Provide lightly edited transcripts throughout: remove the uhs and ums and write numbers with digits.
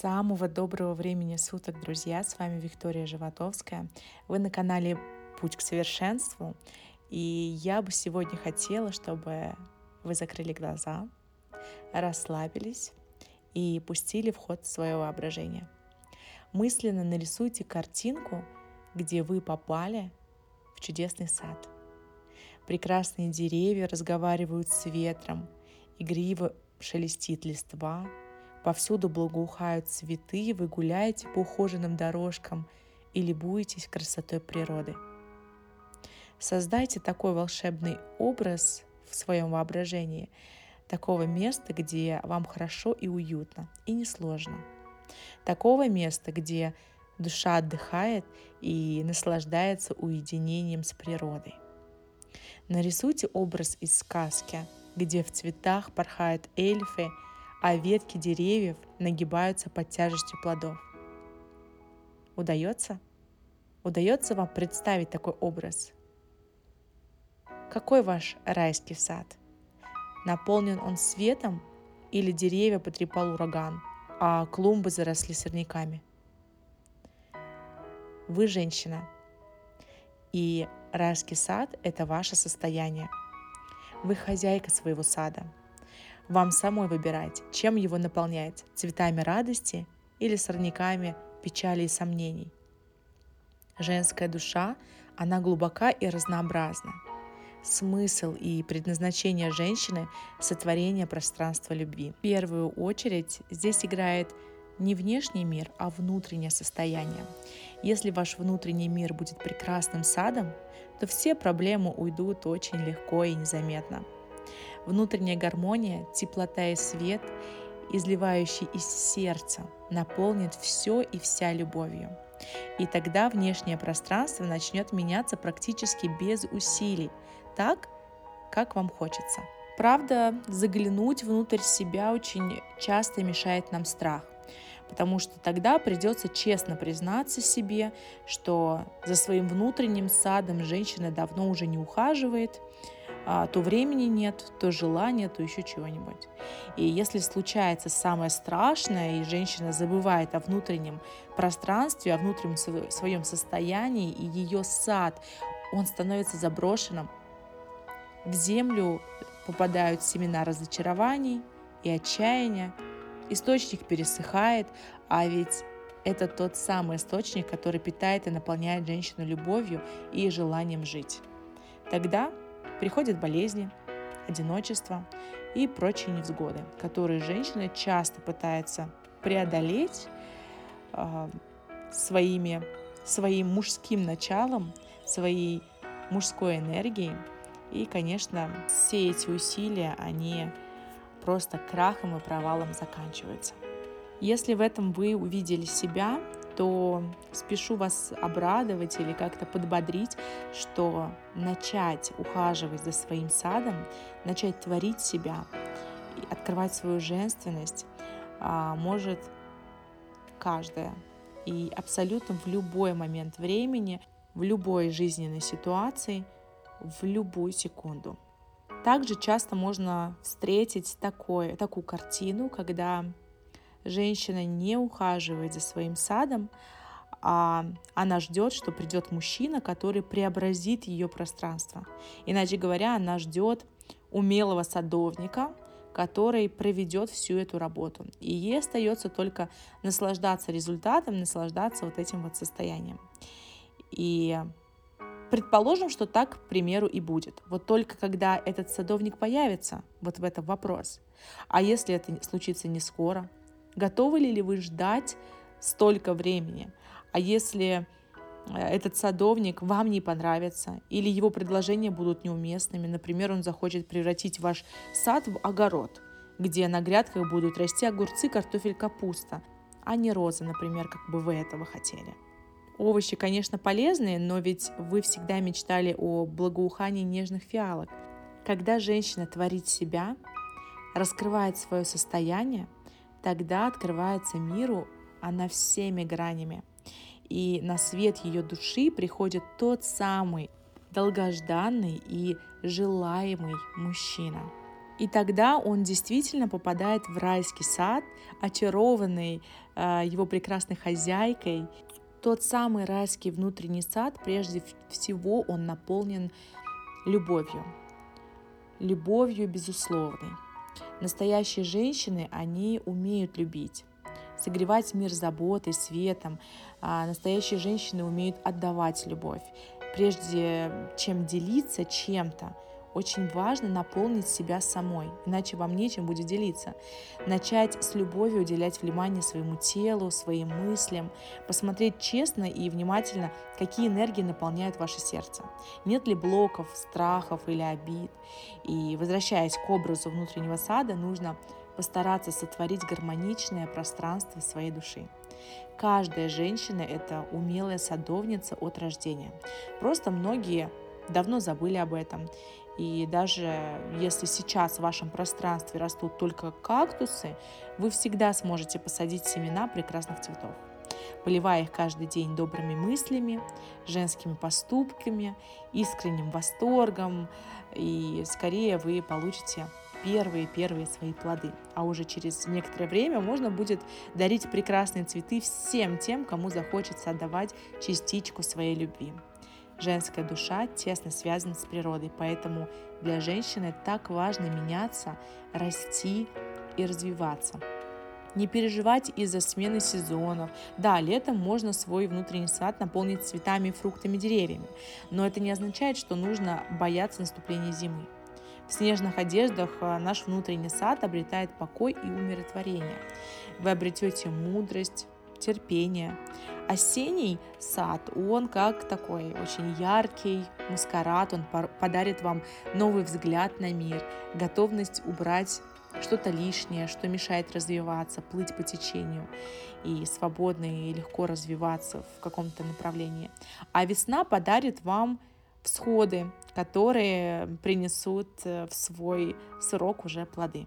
Самого доброго времени суток, друзья! С вами Виктория Животовская. Вы на канале «Путь к совершенству». И я бы сегодня хотела, чтобы вы закрыли глаза, расслабились и пустили в ход свое воображение. Мысленно нарисуйте картинку, где вы попали в чудесный сад. Прекрасные деревья разговаривают с ветром, игриво шелестит листва, повсюду благоухают цветы, вы гуляете по ухоженным дорожкам и любуетесь красотой природы. Создайте такой волшебный образ в своем воображении, такого места, где вам хорошо и уютно, и несложно. Такого места, где душа отдыхает и наслаждается уединением с природой. Нарисуйте образ из сказки, где в цветах порхают эльфы, а ветки деревьев нагибаются под тяжестью плодов. Удается? Удается вам представить такой образ? Какой ваш райский сад? Наполнен он светом или деревья потрепал ураган, а клумбы заросли сорняками? Вы женщина, и райский сад – это ваше состояние. Вы хозяйка своего сада. Вам самой выбирать, чем его наполнять – цветами радости или сорняками печали и сомнений. Женская душа, она глубока и разнообразна. Смысл и предназначение женщины – сотворение пространства любви. В первую очередь здесь играет не внешний мир, а внутреннее состояние. Если ваш внутренний мир будет прекрасным садом, то все проблемы уйдут очень легко и незаметно. Внутренняя гармония, теплота и свет, изливающий из сердца, наполнит все и вся любовью. И тогда внешнее пространство начнет меняться практически без усилий, так, как вам хочется. Правда, заглянуть внутрь себя очень часто мешает нам страх, потому что тогда придется честно признаться себе, что за своим внутренним садом женщина давно уже не ухаживает, то времени нет, то желания, то еще чего-нибудь. И если случается самое страшное, и женщина забывает о внутреннем пространстве, о внутреннем своем состоянии, и ее сад, он становится заброшенным, в землю попадают семена разочарований и отчаяния, источник пересыхает, а ведь это тот самый источник, который питает и наполняет женщину любовью и желанием жить. Тогда приходят болезни, одиночество и прочие невзгоды, которые женщина часто пытается преодолеть своим мужским началом, своей мужской энергией. И, конечно, все эти усилия, они просто крахом и провалом заканчиваются. Если в этом вы увидели себя, то спешу вас обрадовать или как-то подбодрить, что начать ухаживать за своим садом, начать творить себя, открывать свою женственность может каждая. И абсолютно в любой момент времени, в любой жизненной ситуации, в любую секунду. Также часто можно встретить такую картину, когда женщина не ухаживает за своим садом, а она ждет, что придет мужчина, который преобразит ее пространство. Иначе говоря, она ждет умелого садовника, который проведет всю эту работу. И ей остается только наслаждаться результатом, наслаждаться вот этим вот состоянием. И предположим, что так, к примеру, и будет. Вот только когда этот садовник появится, вот в этом вопрос. А если это случится не скоро? Готовы ли вы ждать столько времени? А если этот садовник вам не понравится, или его предложения будут неуместными, например, он захочет превратить ваш сад в огород, где на грядках будут расти огурцы, картофель, капуста, а не розы, например, как бы вы этого хотели. Овощи, конечно, полезные, но ведь вы всегда мечтали о благоухании нежных фиалок. Когда женщина творит себя, раскрывает свое состояние, тогда открывается миру она всеми гранями. И на свет ее души приходит тот самый долгожданный и желаемый мужчина. И тогда он действительно попадает в райский сад, очарованный его прекрасной хозяйкой. Тот самый райский внутренний сад, прежде всего, он наполнен любовью. Любовью безусловной. Настоящие женщины, они умеют любить, согревать мир заботой, светом. А настоящие женщины умеют отдавать любовь. Прежде чем делиться чем-то, очень важно наполнить себя самой, иначе вам нечем будет делиться. Начать с любови уделять внимание своему телу, своим мыслям, посмотреть честно и внимательно, какие энергии наполняют ваше сердце. Нет ли блоков, страхов или обид. И возвращаясь к образу внутреннего сада, нужно постараться сотворить гармоничное пространство своей души. Каждая женщина – это умелая садовница от рождения. Просто многие давно забыли об этом. И даже если сейчас в вашем пространстве растут только кактусы, вы всегда сможете посадить семена прекрасных цветов, поливая их каждый день добрыми мыслями, женскими поступками, искренним восторгом, и скорее вы получите первые свои плоды. А уже через некоторое время можно будет дарить прекрасные цветы всем тем, кому захочется отдавать частичку своей любви. Женская душа тесно связана с природой, поэтому для женщины так важно меняться, расти и развиваться. Не переживать из-за смены сезонов. Да, летом можно свой внутренний сад наполнить цветами, фруктами, деревьями, но это не означает, что нужно бояться наступления зимы. В снежных одеждах наш внутренний сад обретает покой и умиротворение. Вы обретете мудрость, терпение. Осенний сад, он как такой очень яркий маскарад, он подарит вам новый взгляд на мир, готовность убрать что-то лишнее, что мешает развиваться, плыть по течению и свободно и легко развиваться в каком-то направлении. А весна подарит вам всходы, которые принесут в свой срок уже плоды.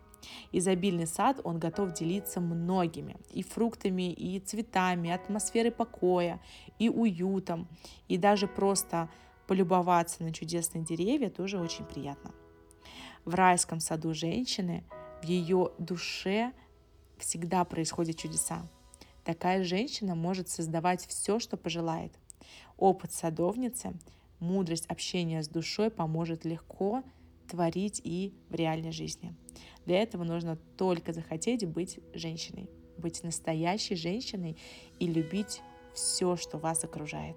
Изобильный сад, он готов делиться многими, и фруктами, и цветами, атмосферой покоя, и уютом, и даже просто полюбоваться на чудесные деревья тоже очень приятно. В райском саду женщины, в ее душе всегда происходят чудеса. Такая женщина может создавать все, что пожелает. Опыт садовницы, мудрость общения с душой поможет легко творить и в реальной жизни. Для этого нужно только захотеть быть женщиной, быть настоящей женщиной и любить все, что вас окружает.